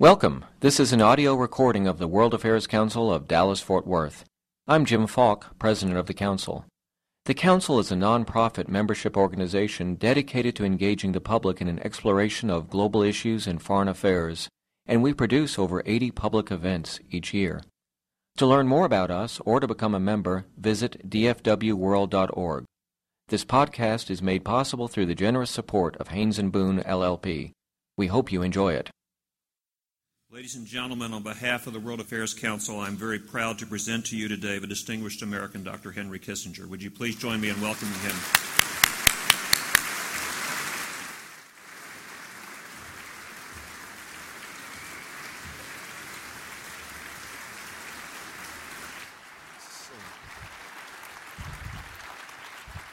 Welcome. This is an audio recording of the World Affairs Council of Dallas-Fort Worth. I'm Jim Falk, President of the Council. The Council is a nonprofit membership organization dedicated to engaging the public in an exploration of global issues and foreign affairs, and we produce over 80 public events each year. To learn more about us or to become a member, visit dfwworld.org. This podcast is made possible through the generous support of Haynes & Boone, LLP. We hope you enjoy it. Ladies and gentlemen, on behalf of the World Affairs Council, I'm very proud to present to you today the distinguished American Dr. Henry Kissinger. Would you please join me in welcoming him?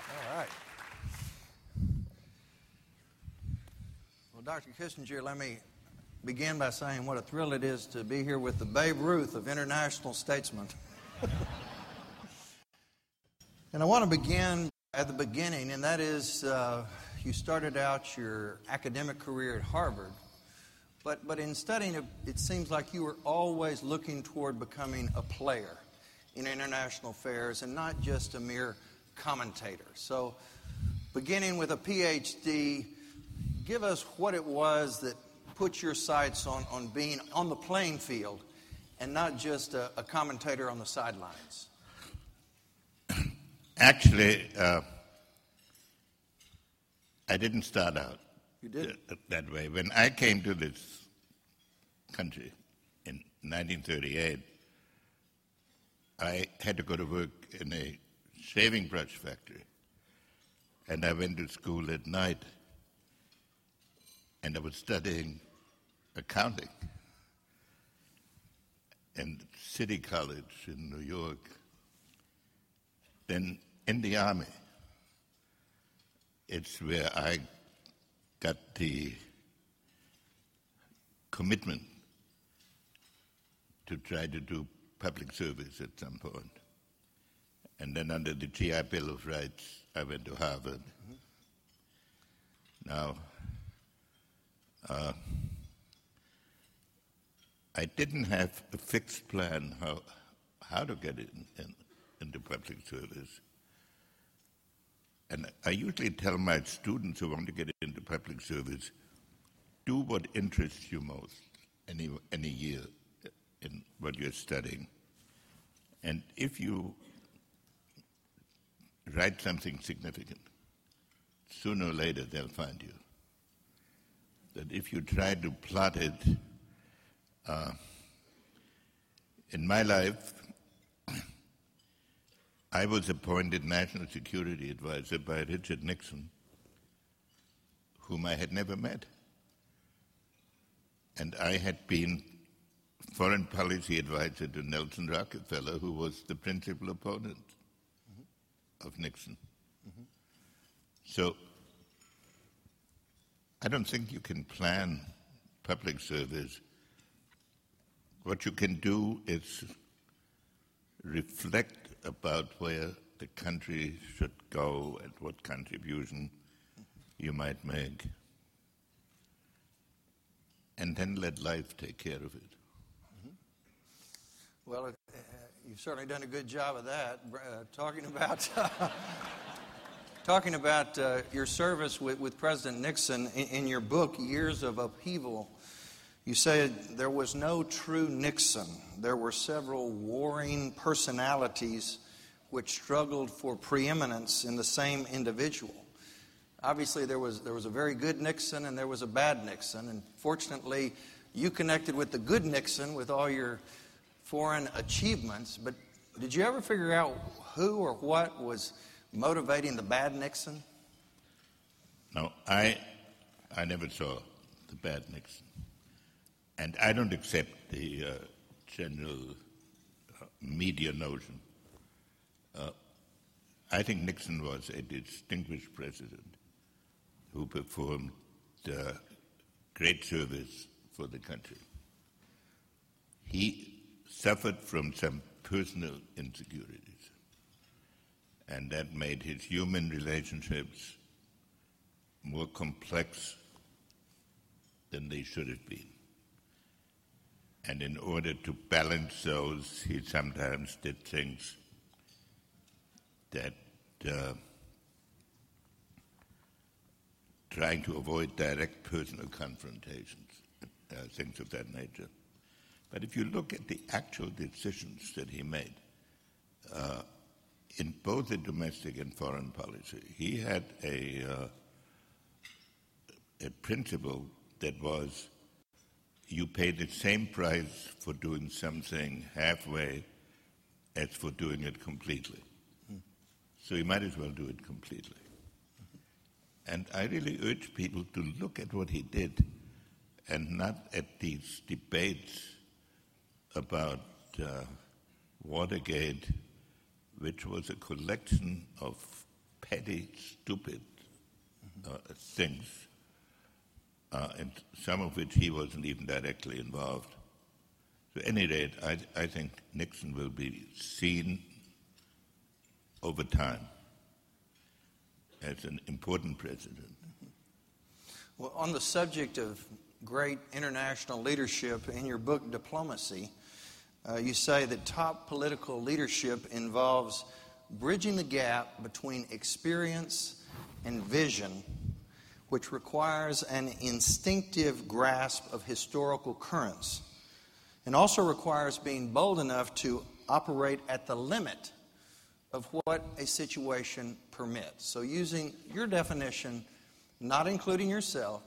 All right. Well, Dr. Kissinger, let me begin by saying what a thrill it is to be here with the Babe Ruth of international statesmen. And I want to begin at the beginning, and that is you started out your academic career at Harvard, but in studying it seems like you were always looking toward becoming a player in international affairs and not just a mere commentator. So beginning with a PhD, give us what it was that put your sights on being on the playing field and not just a commentator on the sidelines. Actually, I didn't start out that way. When I came to this country in 1938, I had to go to work in a shaving brush factory. And I went to school at night, and I was studying accounting in City College in New York. Then in the Army, it's where I got the commitment to try to do public service at some point. And then under the GI Bill of Rights, I went to Harvard. Now, I didn't have a fixed plan how to get into public service. And I usually tell my students who want to get into public service, do what interests you most any year in what you're studying. And if you write something significant, sooner or later they'll find you. That if you try to plot it, in my life, I was appointed National Security Advisor by Richard Nixon, whom I had never met. And I had been Foreign Policy Advisor to Nelson Rockefeller, who was the principal opponent of Nixon. So I don't think you can plan public service. What you can do is reflect about where the country should go and what contribution you might make, and then let life take care of it. Well, you've certainly done a good job of that, talking about your service with President Nixon. In your book, Years of Upheaval, you said there was no true Nixon. There were several warring personalities which struggled for preeminence in the same individual. Obviously, there was a very good Nixon and there was a bad Nixon. And fortunately, you connected with the good Nixon with all your foreign achievements. But did you ever figure out who or what was motivating the bad Nixon? No, I never saw the bad Nixon. And I don't accept the general media notion. I think Nixon was a distinguished president who performed great service for the country. He suffered from some personal insecurities, and that made his human relationships more complex than they should have been. And in order to balance those, he sometimes did things that, trying to avoid direct personal confrontations, things of that nature. But if you look at the actual decisions that he made, in both the domestic and foreign policy, he had a principle that was, you pay the same price for doing something halfway as for doing it completely. So you might as well do it completely. And I really urge people to look at what he did and not at these debates about Watergate, which was a collection of petty, stupid things, and some of which he wasn't even directly involved. So at any rate, I think Nixon will be seen over time as an important president. Well, on the subject of great international leadership, in your book, Diplomacy, you say that top political leadership involves bridging the gap between experience and vision, which requires an instinctive grasp of historical currents, and also requires being bold enough to operate at the limit of what a situation permits. So using your definition, not including yourself,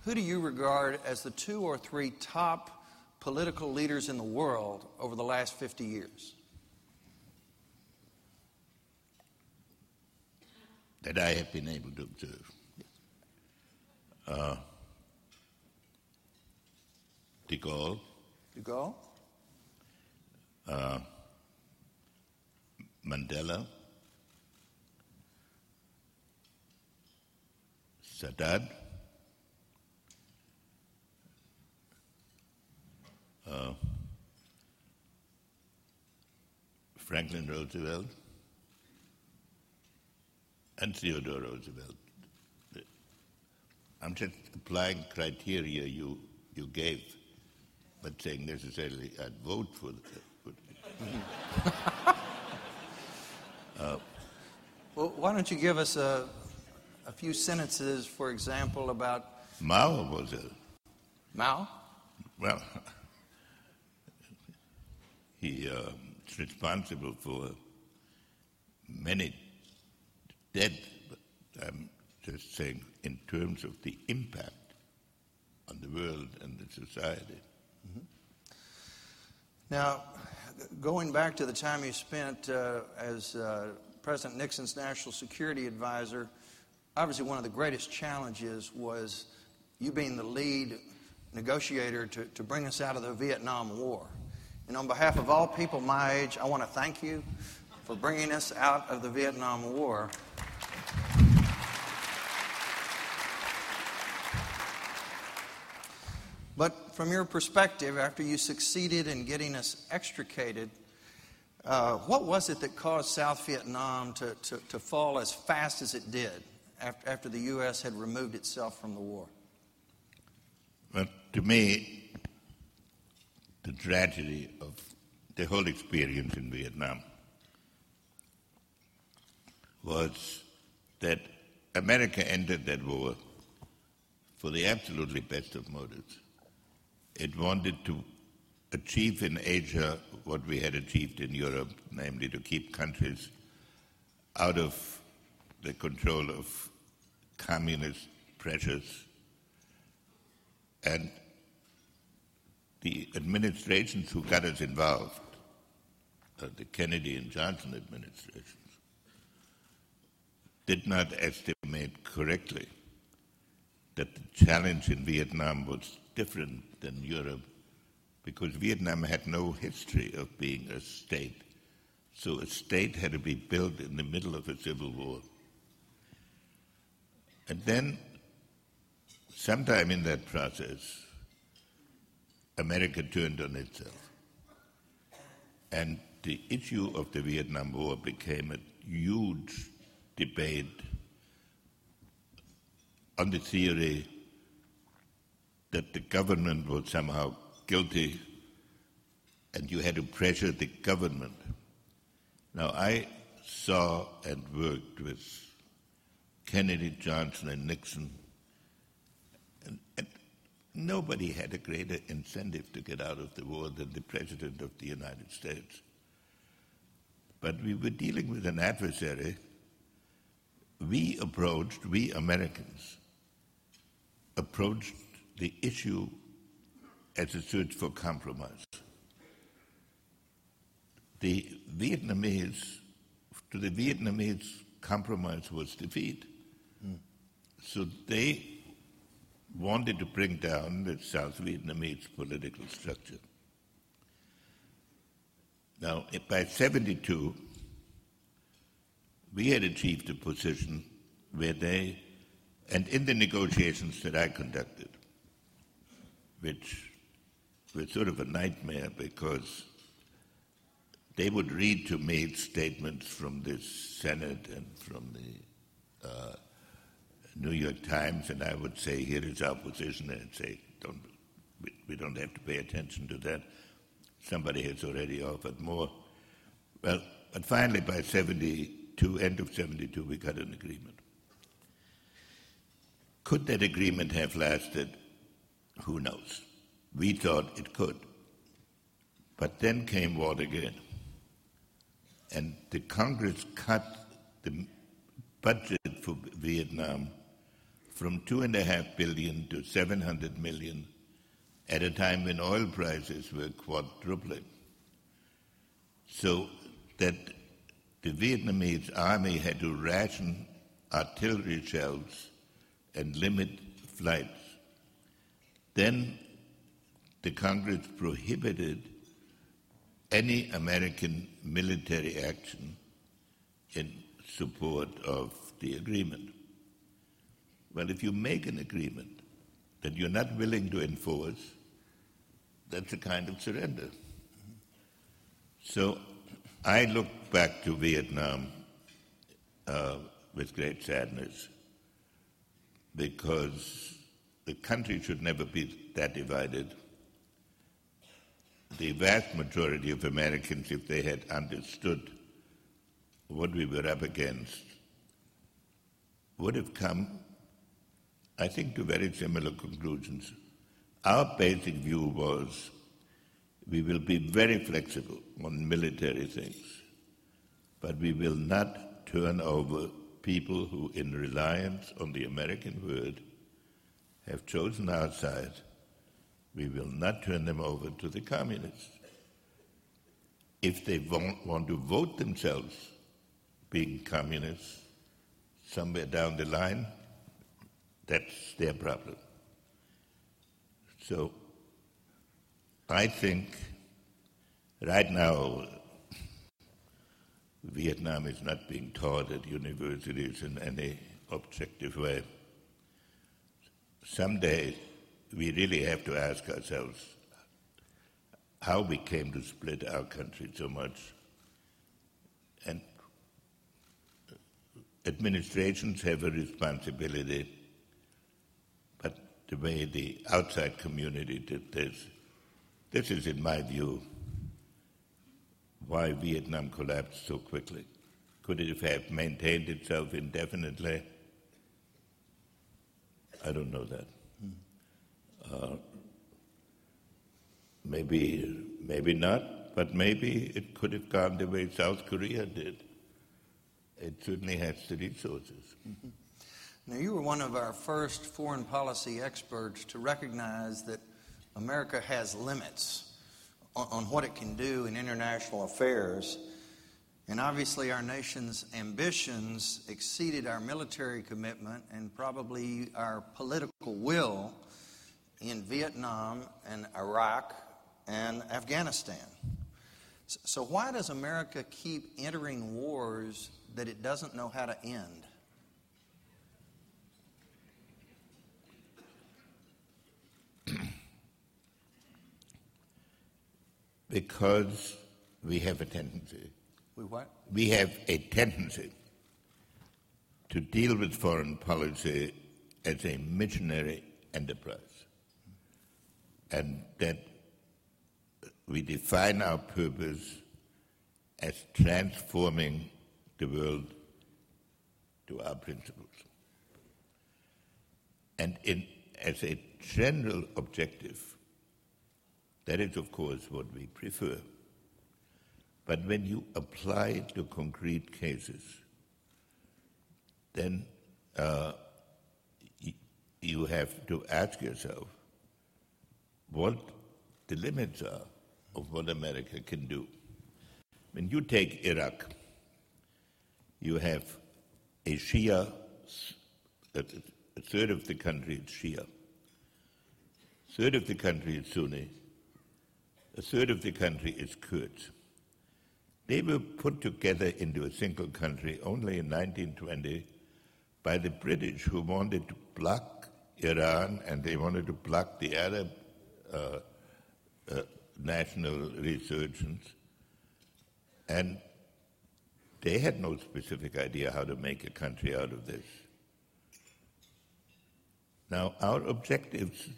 who do you regard as the two or three top political leaders in the world over the last 50 years? That I have been able to observe. De Gaulle. De Gaulle. Mandela. Sadat. Franklin Roosevelt and Theodore Roosevelt. I'm just applying criteria you gave, but saying necessarily I'd vote for them. Well, why don't you give us a few sentences, for example, about... Mao was a... Mao? Well... He is responsible for many dead, but I'm just saying in terms of the impact on the world and the society. Mm-hmm. Now, going back to the time you spent as President Nixon's National Security Advisor, obviously one of the greatest challenges was you being the lead negotiator to bring us out of the Vietnam War. And on behalf of all people my age, I want to thank you for bringing us out of the Vietnam War. But from your perspective, after you succeeded in getting us extricated, what was it that caused South Vietnam to fall as fast as it did after the U.S. had removed itself from the war? Well, to me, the tragedy of the whole experience in Vietnam was that America entered that war for the absolutely best of motives. It wanted to achieve in Asia what we had achieved in Europe, namely to keep countries out of the control of communist pressures. And the administrations who got us involved, the Kennedy and Johnson administrations, did not estimate correctly that the challenge in Vietnam was different than Europe, because Vietnam had no history of being a state. So a state had to be built in the middle of a civil war. And then, sometime in that process, America turned on itself. And the issue of the Vietnam War became a huge debate on the theory that the government was somehow guilty and you had to pressure the government. Now, I saw and worked with Kennedy, Johnson, and Nixon, and nobody had a greater incentive to get out of the war than the President of the United States. But we were dealing with an adversary. We approached, we Americans, approached the issue as a search for compromise. To the Vietnamese, compromise was defeat. Mm. So they wanted to bring down the South Vietnamese political structure. Now, by 1972, we had achieved a position where they, and in the negotiations that I conducted, which were sort of a nightmare because they would read to me statements from the Senate and from the New York Times, and I would say, here is our position, and I'd say, we don't have to pay attention to that. Somebody has already offered more. Well, but finally by end of 72, we got an agreement. Could that agreement have lasted? Who knows? We thought it could. But then came Watergate. And the Congress cut the budget for Vietnam from $2.5 billion to $700 million at a time when oil prices were quadrupling. So that the Vietnamese army had to ration artillery shells and limit flights. Then the Congress prohibited any American military action in support of the agreement. Well, if you make an agreement that you're not willing to enforce, that's a kind of surrender. So I look back to Vietnam with great sadness because the country should never be that divided. The vast majority of Americans, if they had understood what we were up against, would have come, I think, to very similar conclusions. Our basic view was we will be very flexible on military things, but we will not turn over people who, in reliance on the American word, have chosen our side. We will not turn them over to the communists. If they want to vote themselves being communists somewhere down the line, that's their problem. So I think right now Vietnam is not being taught at universities in any objective way. Someday we really have to ask ourselves how we came to split our country so much. And administrations have a responsibility, but the way the outside community did this is, in my view, why Vietnam collapsed so quickly. Could it have maintained itself indefinitely? I don't know that. Maybe not, but maybe it could have gone the way South Korea did. It certainly has the resources. Mm-hmm. Now, you were one of our first foreign policy experts to recognize that America has limits on what it can do in international affairs. And obviously our nation's ambitions exceeded our military commitment and probably our political will in Vietnam and Iraq and Afghanistan. So why does America keep entering wars that it doesn't know how to end? Because we have a tendency. We what? We have a tendency to deal with foreign policy as a missionary enterprise. And that we define our purpose as transforming the world to our principles. And as a general objective, that is, of course, what we prefer. But when you apply it to concrete cases, then you have to ask yourself what the limits are of what America can do. When you take Iraq, you have a Shia, a third of the country is Shia, a third of the country is Sunni, a third of the country is Kurds. They were put together into a single country only in 1920 by the British, who wanted to block Iran and they wanted to block the Arab national resurgence. And they had no specific idea how to make a country out of this. Now, our objectives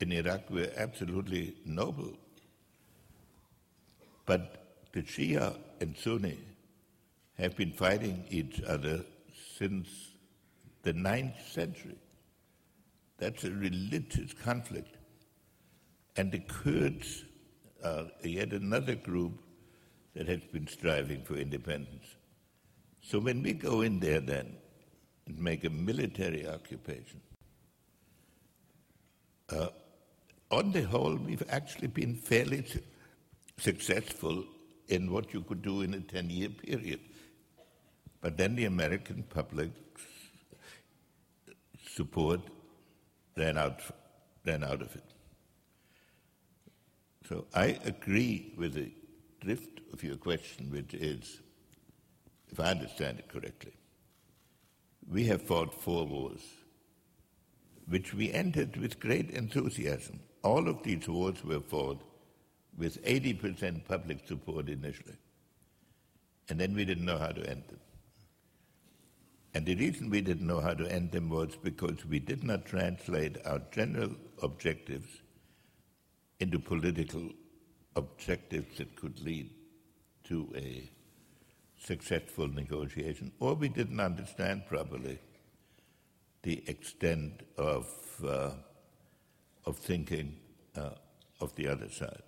in Iraq were absolutely noble, but the Shia and Sunni have been fighting each other since the 9th century. That's a religious conflict. And the Kurds are yet another group that has been striving for independence. So when we go in there then and make a military occupation, on the whole, we've actually been fairly successful in what you could do in a 10-year period. But then the American public's support ran out of it. So I agree with the drift of your question, which is, if I understand it correctly, we have fought 4 wars, which we entered with great enthusiasm. All of these wars were fought with 80% public support initially. And then we didn't know how to end them. And the reason we didn't know how to end them was because we did not translate our general objectives into political objectives that could lead to a successful negotiation, or we didn't understand properly the extent of thinking of the other side.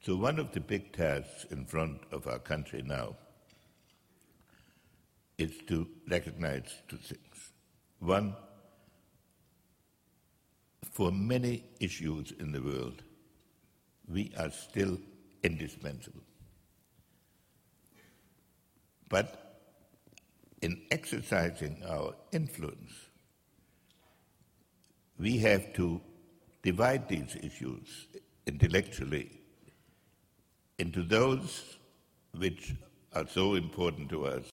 So one of the big tasks in front of our country now is to recognize 2 things. One, for many issues in the world, we are still indispensable. But in exercising our influence, we have to divide these issues intellectually into those which are so important to us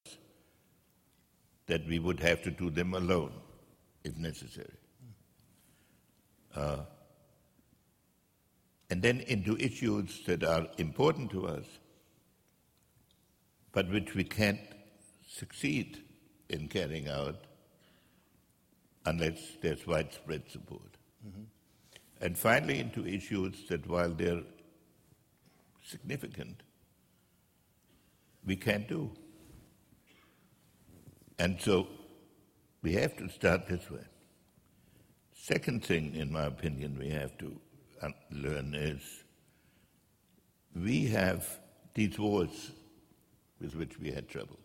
that we would have to do them alone if necessary. And then into issues that are important to us, but which we can't succeed in carrying out unless there's widespread support. Mm-hmm. And finally, into issues that, while they're significant, we can't do. And so we have to start this way. Second thing, in my opinion, we have to learn is we have these wars with which we had trouble.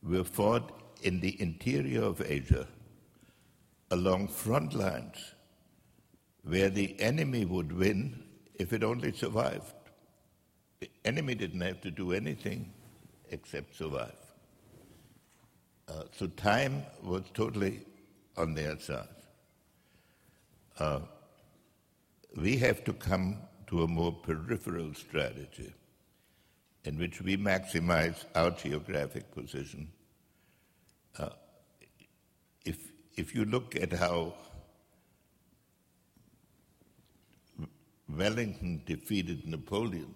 We were fought in the interior of Asia along front lines where the enemy would win if it only survived. The enemy didn't have to do anything except survive. So time was totally on their side. We have to come to a more peripheral strategy in which we maximize our geographic position. If you look at how Wellington defeated Napoleon,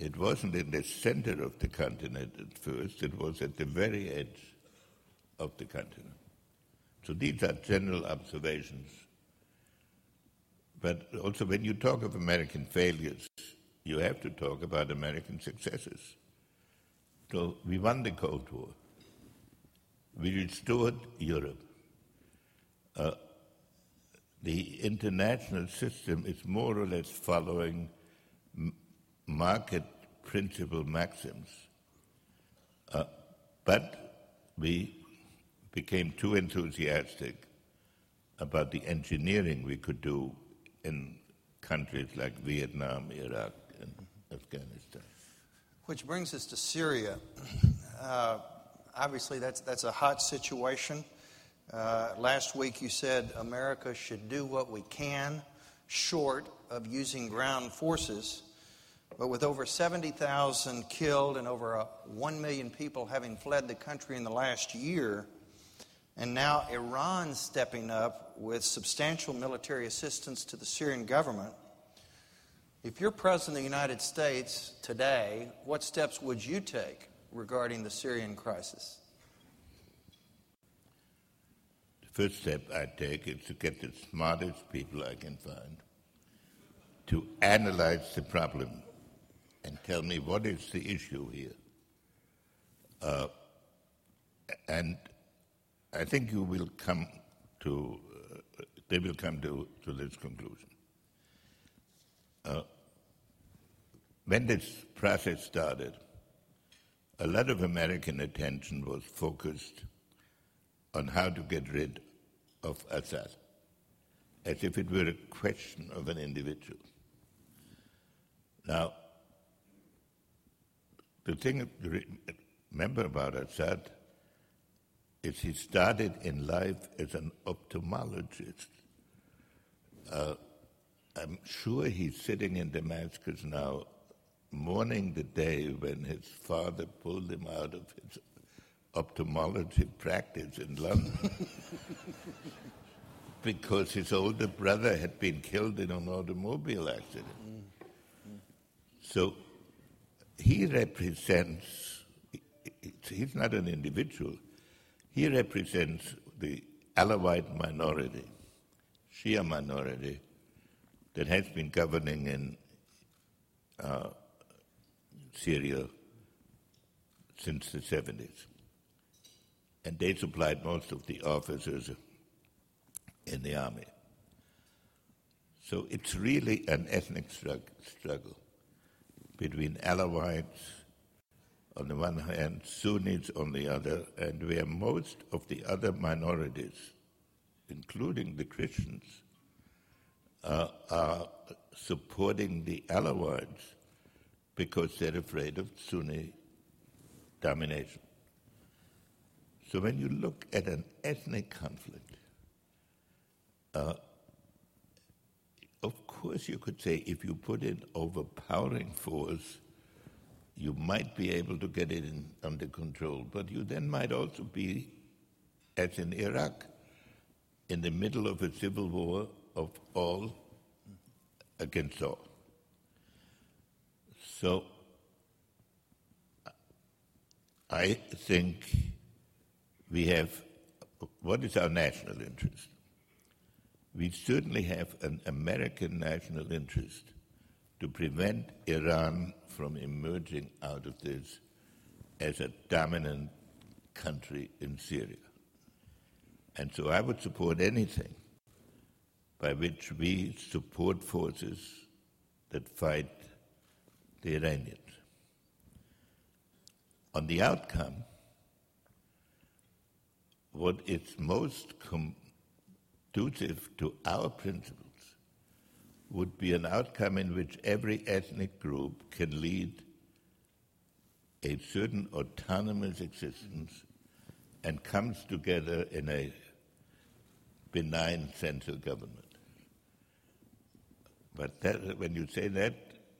it wasn't in the center of the continent at first, it was at the very edge of the continent. So these are general observations But also when you talk of American failures, you have to talk about American successes. So we won the Cold War. We restored Europe. The international system is more or less following market principle maxims. But we became too enthusiastic about the engineering we could do in countries like Vietnam, Iraq, and Afghanistan. Which brings us to Syria. Obviously, that's a hot situation. Last week you said America should do what we can short of using ground forces. But with over 70,000 killed and over 1 million people having fled the country in the last year, and now Iran stepping up with substantial military assistance to the Syrian government, if you're President of the United States today, what steps would you take regarding the Syrian crisis? The first step I take is to get the smartest people I can find to analyze the problem and tell me what is the issue here. And I think you will come to, they will come to this conclusion. When this process started, a lot of American attention was focused on how to get rid of Assad, as if it were a question of an individual. Now, the thing to remember about Assad is he started in life as an ophthalmologist. I'm sure he's sitting in Damascus now, mourning the day when his father pulled him out of his ophthalmology practice in London because his older brother had been killed in an automobile accident. So he represents, he's not an individual, he represents the Alawite minority, Shia minority, that has been governing in Syria since the 70s. And they supplied most of the officers in the army. So it's really an ethnic struggle between Alawites on the one hand, Sunnis on the other, and where most of the other minorities, including the Christians, are supporting the Alawites because they're afraid of Sunni domination. So when you look at an ethnic conflict, of course you could say if you put in overpowering force, you might be able to get it under control, but you then might also be, as in Iraq, in the middle of a civil war of all against all. So I think we have, what is our national interest? We certainly have an American national interest to prevent Iran from emerging out of this as a dominant country in Syria. And so I would support anything by which we support forces that fight the Iranians. On the outcome, what is most conducive to our principles would be an outcome in which every ethnic group can lead a certain autonomous existence and comes together in a benign central government. But that, when you say that,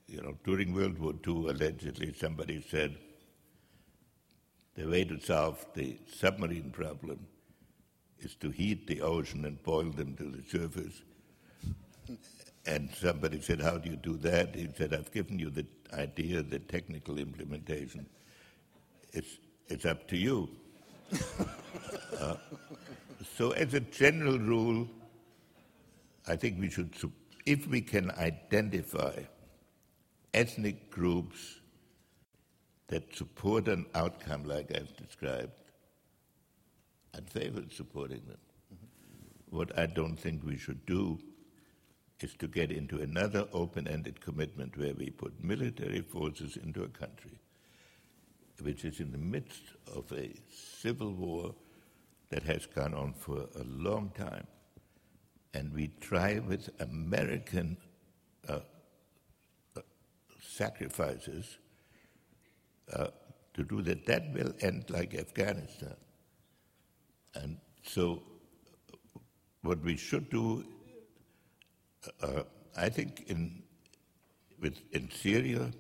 you know, during World War II, allegedly, somebody said, the way to solve the submarine problem is to heat the ocean and boil them to the surface. And somebody said, how do you do that? He said, I've given you the idea, the technical implementation. It's up to you. So as a general rule, I think we should if we can identify ethnic groups that support an outcome like I've described, I'd favor supporting them. Mm-hmm. What I don't think we should do is to get into another open-ended commitment where we put military forces into a country which is in the midst of a civil war that has gone on for a long time. And we try with American sacrifices to do that. That will end like Afghanistan. And so what we should do, I think in Syria,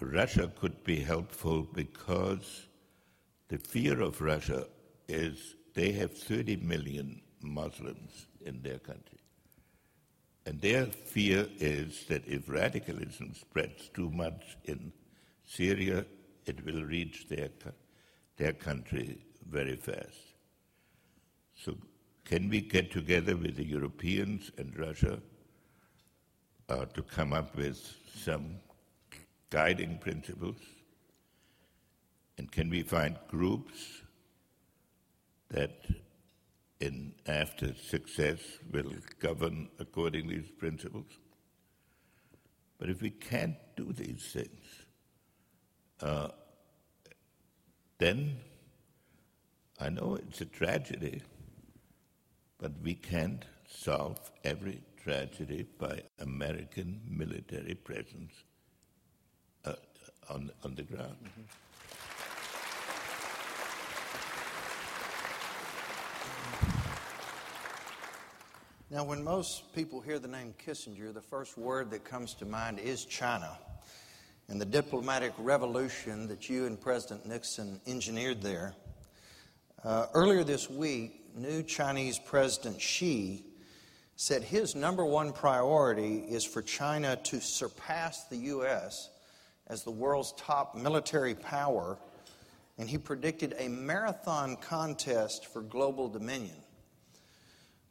Russia could be helpful because the fear of Russia is they have 30 million Muslims in their country. And their fear is that if radicalism spreads too much in Syria, it will reach their country very fast. So can we get together with the Europeans and Russia to come up with some guiding principles? And can we find groups that after success will govern according to these principles? But if we can't do these things, then I know it's a tragedy, but we can't solve every tragedy by American military presence on the ground. Mm-hmm. Now, when most people hear the name Kissinger, the first word that comes to mind is China and the diplomatic revolution that you and President Nixon engineered there. Earlier this week, new Chinese President Xi said his number one priority is for China to surpass the U.S. as the world's top military power, and he predicted a marathon contest for global dominion.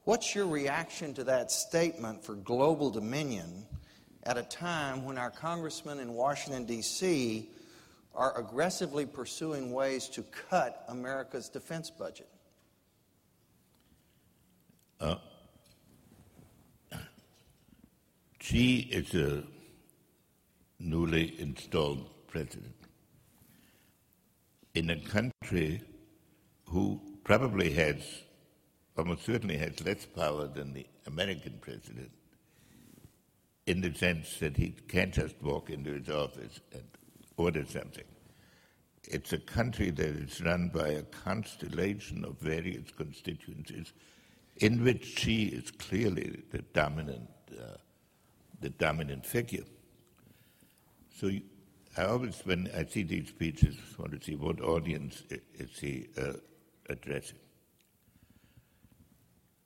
What's your reaction to that statement for global dominion at a time when our congressmen in Washington, D.C. are aggressively pursuing ways to cut America's defense budget? Xi is a newly installed president in a country who probably has almost certainly has less power than the American president, in the sense that he can't just walk into his office and order something. It's a country that is run by a constellation of various constituencies in which Xi is clearly the dominant figure. So I always, when I see these speeches, want to see what audience is he addressing.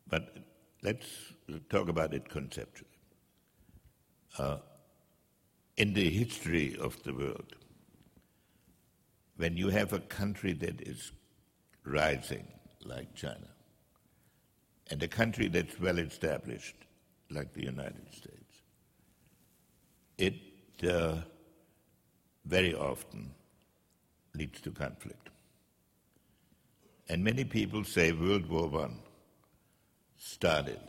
But let's talk about it conceptually. In the history of the world, when you have a country that is rising like China, and a country that's well established like the United States, it very often leads to conflict. And many people say World War One started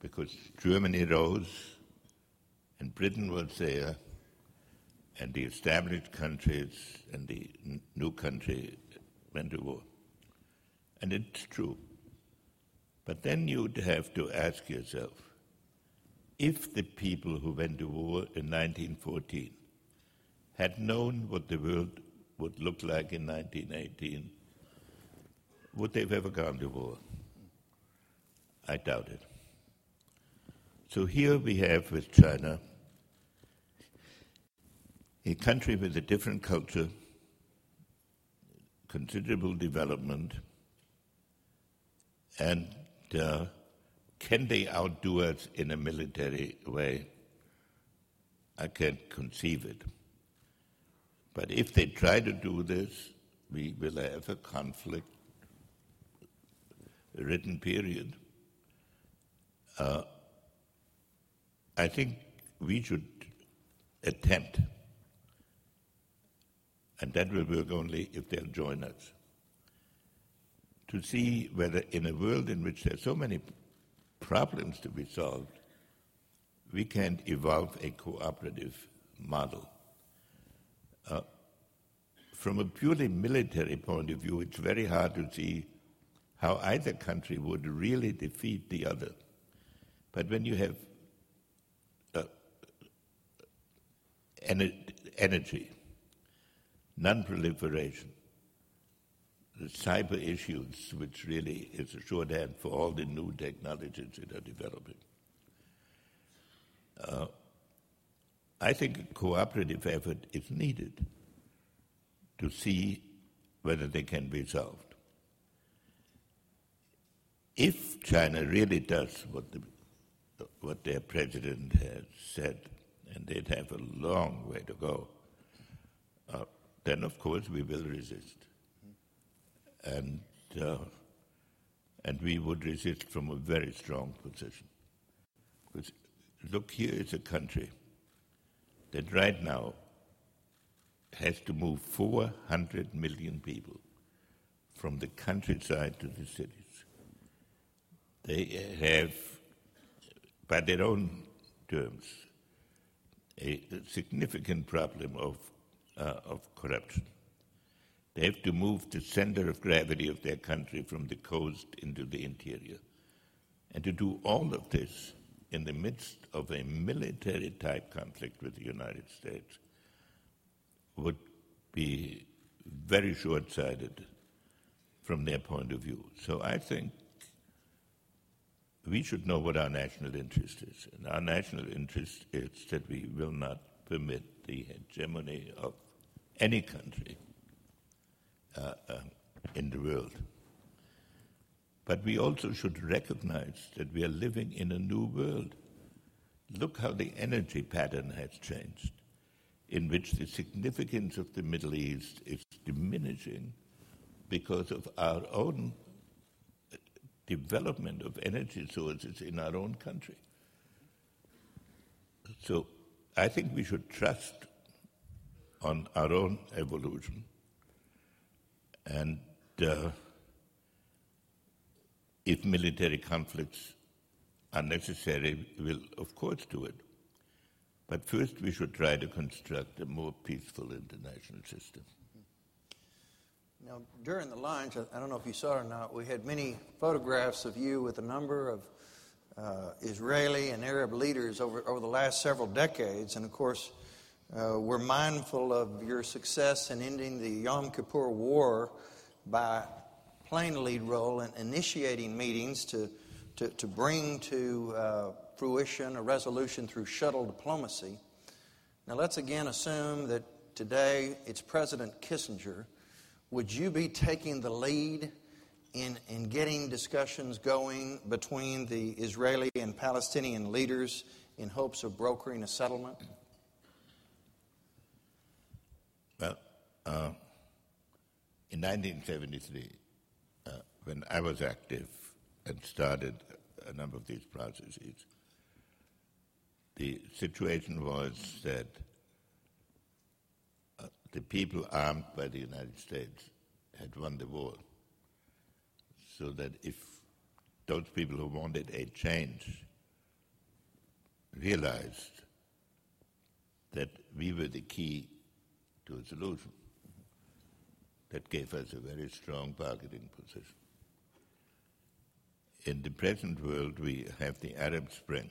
because Germany rose and Britain was there and the established countries and the new country went to war. And it's true. But then you'd have to ask yourself, if the people who went to war in 1914 had known what the world would look like in 1918, would they have ever gone to war? I doubt it. So here we have with China a country with a different culture, considerable development, and can they outdo us in a military way? I can't conceive it. But if they try to do this, we will have a conflict, a written period. I think we should attempt, and that will work only if they'll join us, to see whether in a world in which there are so many problems to be solved, we can evolve a cooperative model. From a purely military point of view, it's very hard to see how either country would really defeat the other. But when you have energy, non-proliferation, the cyber issues, which really is a shorthand for all the new technologies that are developing. I think a cooperative effort is needed to see whether they can be solved. If China really does what their president has said, and they'd have a long way to go, then of course we will resist. And we would resist from a very strong position. Because look, here is a country that right now has to move 400 million people from the countryside to the cities. They have, by their own terms, a significant problem of corruption. They have to move the center of gravity of their country from the coast into the interior. And to do all of this in the midst of a military-type conflict with the United States would be very short-sighted from their point of view. So I think we should know what our national interest is. And our national interest is that we will not permit the hegemony of any country in the world. But we also should recognize that we are living in a new world. Look how the energy pattern has changed, in which the significance of the Middle East is diminishing because of our own development of energy sources in our own country. So I think we should trust on our own evolution. And if military conflicts are necessary, we'll of course do it. But first we should try to construct a more peaceful international system. Now, during the lunch, I don't know if you saw it or not, we had many photographs of you with a number of Israeli and Arab leaders over the last several decades. And of course, we're mindful of your success in ending the Yom Kippur War by playing a lead role in initiating meetings to bring to fruition a resolution through shuttle diplomacy. Now let's again assume that today it's President Kissinger. Would you be taking the lead in getting discussions going between the Israeli and Palestinian leaders in hopes of brokering a settlement? Well, in 1973, when I was active and started a number of these processes, the situation was that the people armed by the United States had won the war, so that if those people who wanted a change realized that we were the key to a solution, that gave us a very strong bargaining position. In the present world, we have the Arab Spring,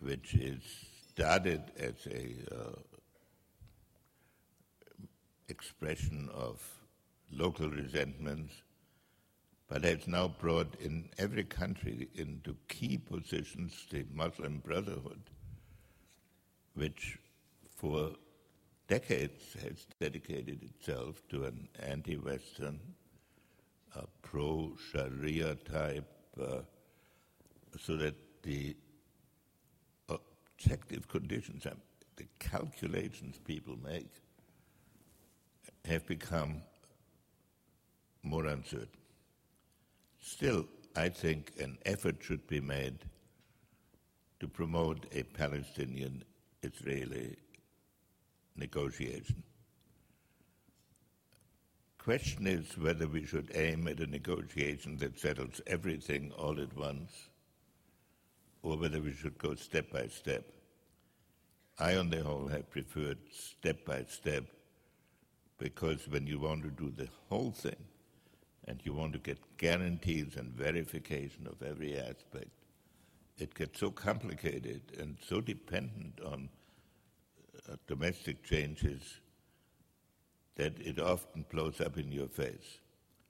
which is started as a expression of local resentments, but has now brought in every country into key positions the Muslim Brotherhood, which for decades has dedicated itself to an anti-Western, pro-Sharia type, so that the objective conditions, the calculations people make, have become more uncertain. Still, I think an effort should be made to promote a Palestinian-Israeli negotiation. The question is whether we should aim at a negotiation that settles everything all at once, or whether we should go step by step. I, on the whole, have preferred step by step, because when you want to do the whole thing and you want to get guarantees and verification of every aspect, it gets so complicated and so dependent on domestic changes that it often blows up in your face.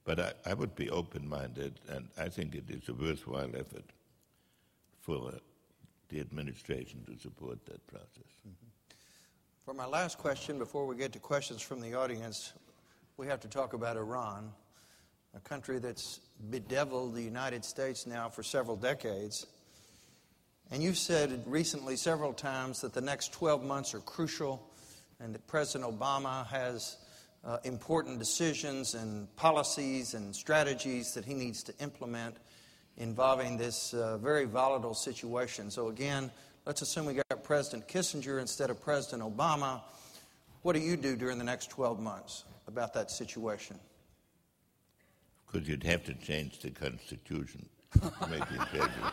But I would be open-minded, and I think it is a worthwhile effort for the administration to support that process. Mm-hmm. For my last question, before we get to questions from the audience, we have to talk about Iran, a country that's bedeviled the United States now for several decades. And you've said recently several times that the next 12 months are crucial and that President Obama has important decisions and policies and strategies that he needs to implement involving this very volatile situation. So again, let's assume we got President Kissinger instead of President Obama. What do you do during the next 12 months about that situation? Because you'd have to change the Constitution to make it better.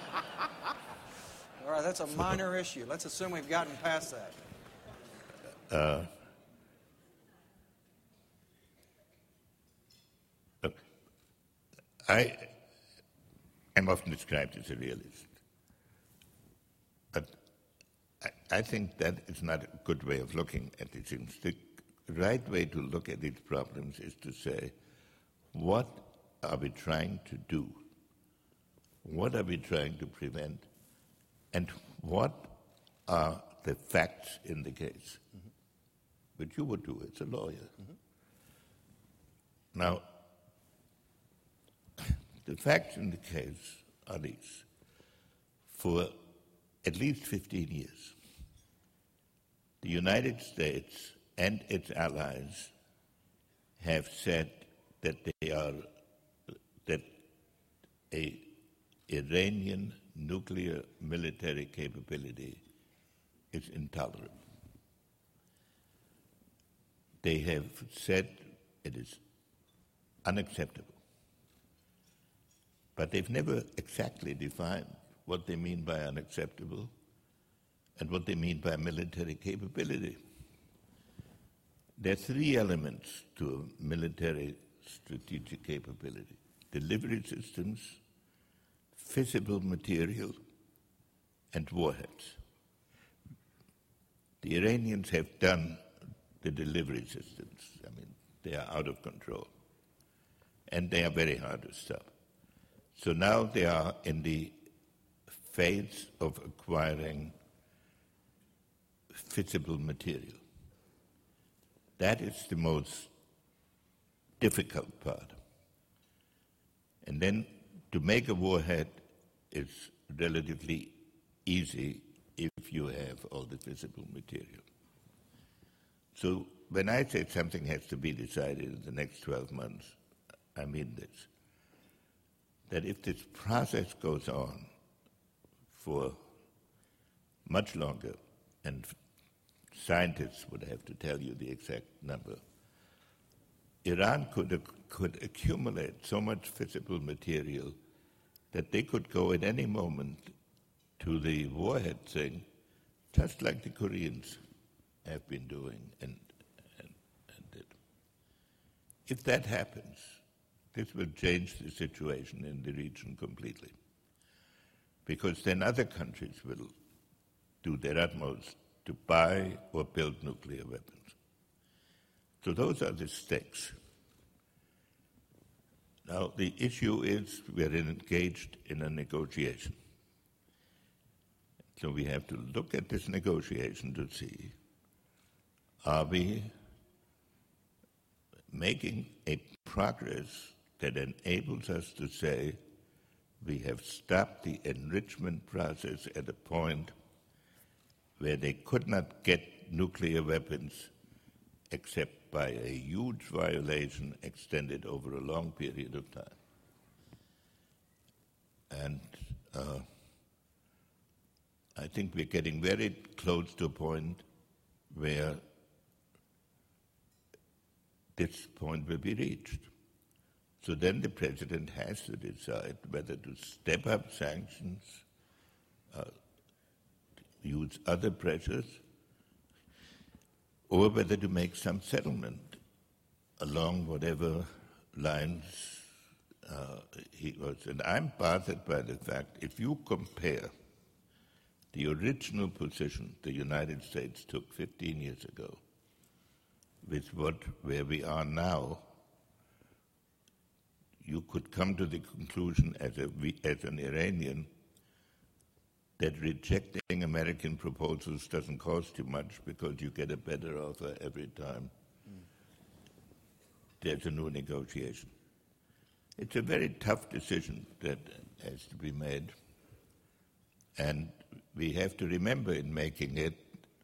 All right, that's a minor issue. Let's assume we've gotten past that. Look, I am often described as a realist, but I think that is not a good way of looking at these things. The right way to look at these problems is to say, what are we trying to do? What are we trying to prevent? And what are the facts in the case? Which you would do as a lawyer. Mm-hmm. Now, the facts in the case are these. For at least 15 years, the United States and its allies have said that that a Iranian nuclear military capability is intolerable. They have said it is unacceptable. But they've never exactly defined what they mean by unacceptable and what they mean by military capability. There are three elements to a military strategic capability: delivery systems, feasible material, and warheads. The Iranians have done the delivery systems. I mean, they are out of control. And they are very hard to stop. So now they are in the phase of acquiring feasible material. That is the most difficult part. And then to make a warhead is relatively easy if you have all the feasible material. So when I say something has to be decided in the next 12 months, I mean this, that if this process goes on for much longer, and scientists would have to tell you the exact number, Iran could accumulate so much feasible material that they could go at any moment to the warhead thing, just like the Koreans have been doing and did. If that happens, this will change the situation in the region completely, because then other countries will do their utmost to buy or build nuclear weapons. So those are the stakes. Now, the issue is we are engaged in a negotiation. So we have to look at this negotiation to see, are we making a progress that enables us to say we have stopped the enrichment process at a point where they could not get nuclear weapons except by a huge violation extended over a long period of time. And I think we're getting very close to a point where this point will be reached. So then the president has to decide whether to step up sanctions, use other pressures, or whether to make some settlement along whatever lines he was. And I'm bothered by the fact, if you compare the original position the United States took 15 years ago with where we are now, you could come to the conclusion as an Iranian that rejecting American proposals doesn't cost you much because you get a better offer every time there's a new negotiation. It's a very tough decision that has to be made, and we have to remember in making it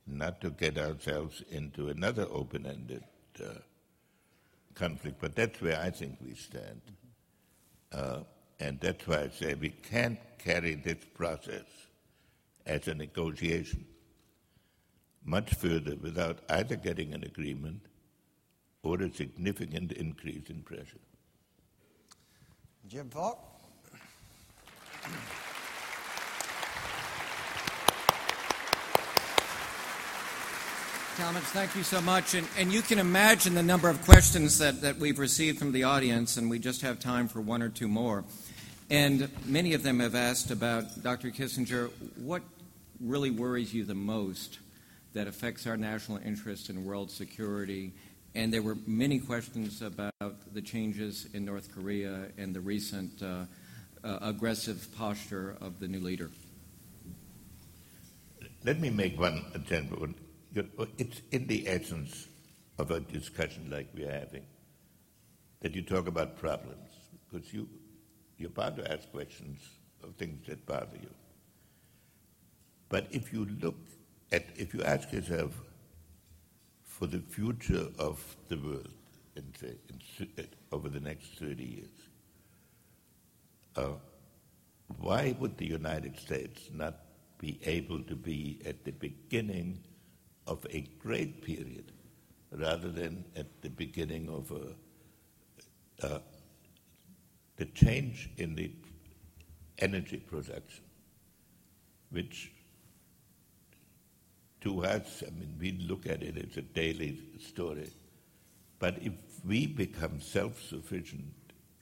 not to get ourselves into another open-ended conflict. But that's where I think we stand. And that's why I say we can't carry this process as a negotiation much further without either getting an agreement or a significant increase in pressure. Jim Falk. Comments. Thank you so much. And you can imagine the number of questions that we've received from the audience, and we just have time for one or two more. And many of them have asked about, Dr. Kissinger, what really worries you the most that affects our national interest in world security? And there were many questions about the changes in North Korea and the recent aggressive posture of the new leader. Let me make one attempt. It's in the essence of a discussion like we're having that you talk about problems, because you're bound to ask questions of things that bother you. But if you ask yourself for the future of the world over the next 30 years, why would the United States not be able to be at the beginning of a great period rather than at the beginning of the change in the energy production, which to us, we look at it as a daily story, but if we become self-sufficient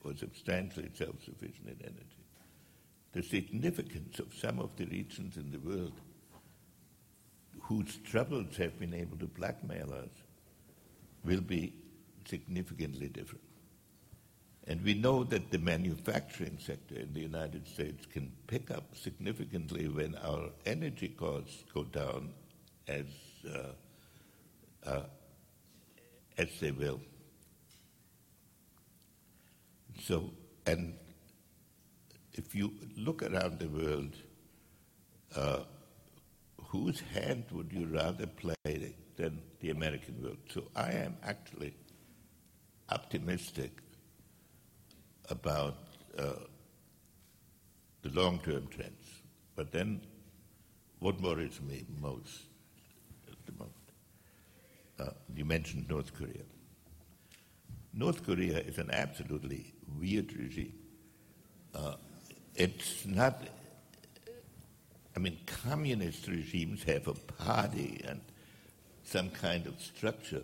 or substantially self-sufficient in energy, the significance of some of the regions in the world whose troubles have been able to blackmail us will be significantly different. And we know that the manufacturing sector in the United States can pick up significantly when our energy costs go down as they will. So, and if you look around the world, whose hand would you rather play than the American world? So I am actually optimistic about the long-term trends. But then what worries me most at the moment? You mentioned North Korea. North Korea is an absolutely weird regime. It's not... communist regimes have a party and some kind of structure.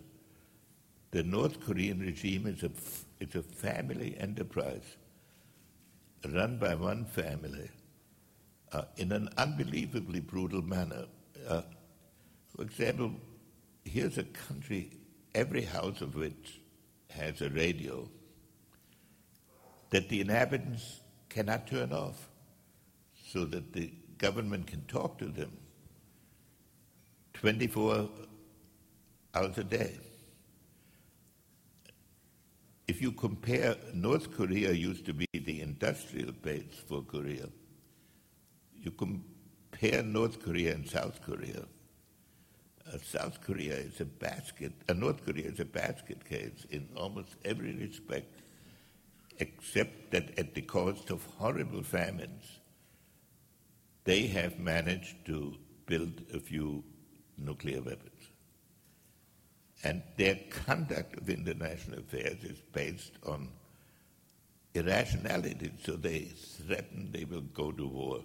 The North Korean regime is a family enterprise run by one family in an unbelievably brutal manner. For example, here's a country, every house of which has a radio that the inhabitants cannot turn off so that the government can talk to them 24 hours a day. If you compare, North Korea used to be the industrial base for Korea. You compare North Korea and South Korea. North Korea is a basket case in almost every respect, except that at the cost of horrible famines, they have managed to build a few nuclear weapons. And their conduct of international affairs is based on irrationality, so they threaten they will go to war.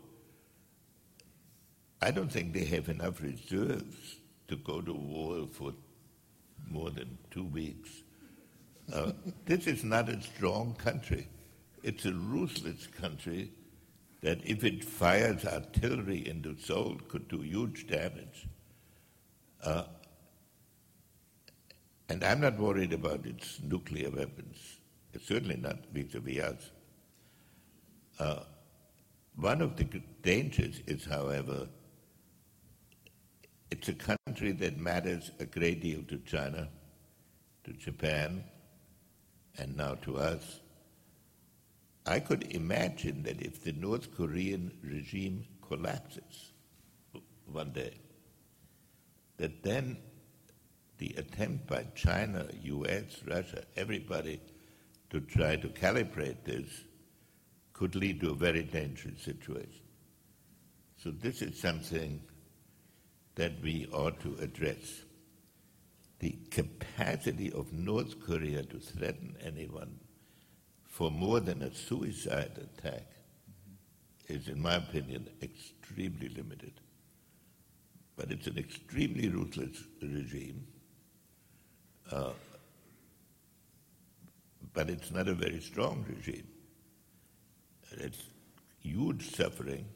I don't think they have enough reserves to go to war for more than 2 weeks. This is not a strong country. It's a ruthless country that if it fires artillery into Seoul could do huge damage. And I'm not worried about its nuclear weapons. Certainly not vis-a-vis us. One of the dangers is, however, it's a country that matters a great deal to China, to Japan, and now to us. I could imagine that if the North Korean regime collapses one day, that then the attempt by China, US, Russia, everybody to try to calibrate this could lead to a very dangerous situation. So this is something that we ought to address. The capacity of North Korea to threaten anyone for more than a suicide attack is, in my opinion, extremely limited. But it's an extremely ruthless regime. But it's not a very strong regime. It's huge suffering,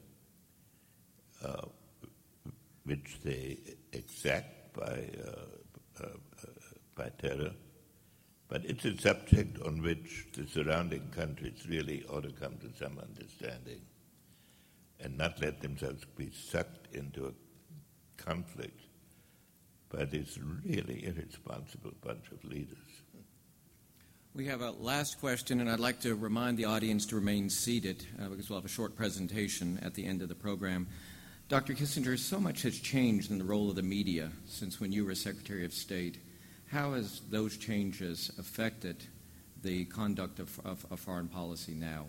which they exact by terror, but it's a subject on which the surrounding countries really ought to come to some understanding and not let themselves be sucked into a conflict by this really irresponsible bunch of leaders. We have a last question, and I'd like to remind the audience to remain seated because we'll have a short presentation at the end of the program. Dr. Kissinger, so much has changed in the role of the media since when you were Secretary of State. How has those changes affected the conduct of foreign policy now?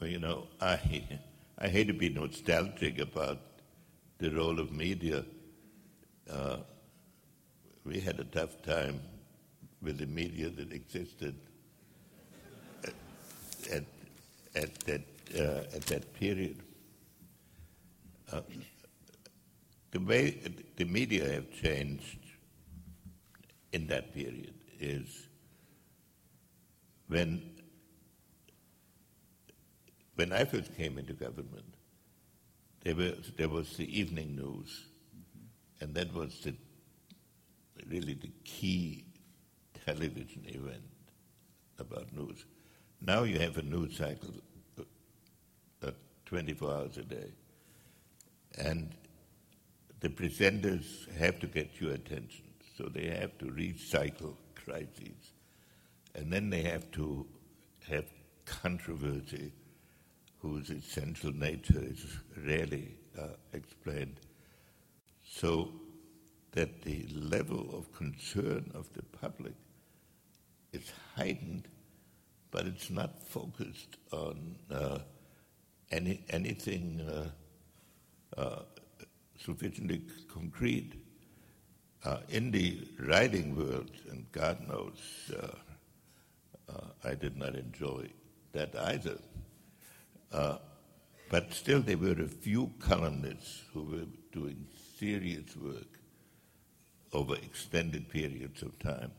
Well, you know, I hate to be nostalgic about the role of media. We had a tough time with the media that existed at that period. The way the media have changed in that period is when I first came into government, there was the evening news, and that was really the key television event about news. Now you have a news cycle 24 hours a day, and the presenters have to get your attention, so they have to recycle crises, and then they have to have controversy whose essential nature is rarely explained, so that the level of concern of the public is heightened, but it's not focused on anything sufficiently concrete. In the writing world, and God knows I did not enjoy that either, but still there were a few columnists who were doing serious work over extended periods of time.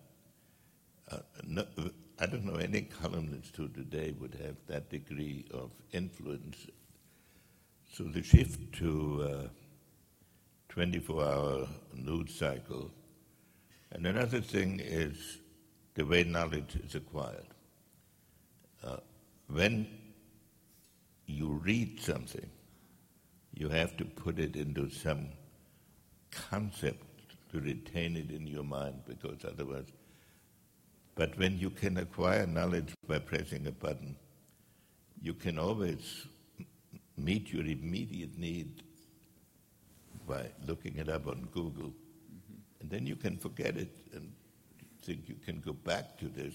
I don't know any columnist who today would have that degree of influence. So the shift to 24-hour news cycle. And another thing is the way knowledge is acquired. When you read something, you have to put it into some concept to retain it in your mind, because otherwise. But when you can acquire knowledge by pressing a button, you can always meet your immediate need by looking it up on Google. Mm-hmm. And then you can forget it and think you can go back to this.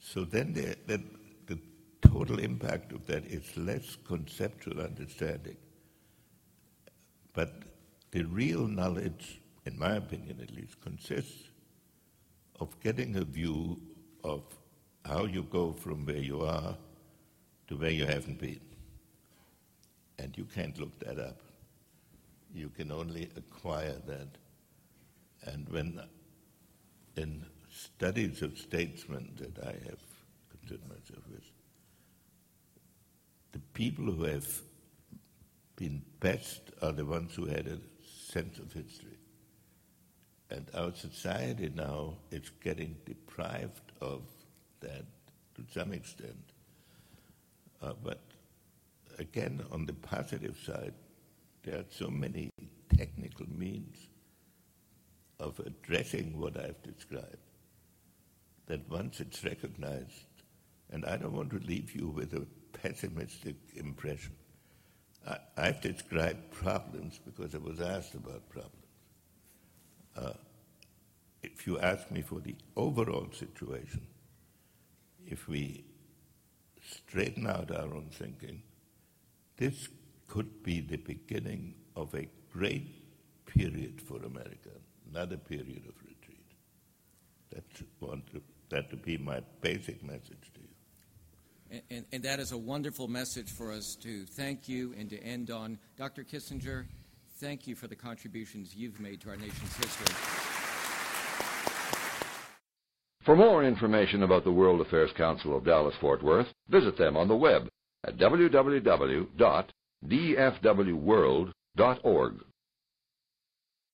So then the total impact of that is less conceptual understanding. But the real knowledge, in my opinion at least, consists of getting a view of how you go from where you are to where you haven't been. And you can't look that up. You can only acquire that. And when in studies of statesmen that I have considered myself with, the people who have been best are the ones who had a sense of history. And our society now is getting deprived of that to some extent. But again, on the positive side, there are so many technical means of addressing what I've described that once it's recognized, and I don't want to leave you with a pessimistic impression. I've described problems because I was asked about problems. If you ask me for the overall situation, if we straighten out our own thinking, this could be the beginning of a great period for America, not a period of retreat. That would be my basic message to you. And that is a wonderful message for us to thank you and to end on. Dr. Kissinger, thank you for the contributions you've made to our nation's history. For more information about the World Affairs Council of Dallas-Fort Worth, visit them on the web at www.dfwworld.org.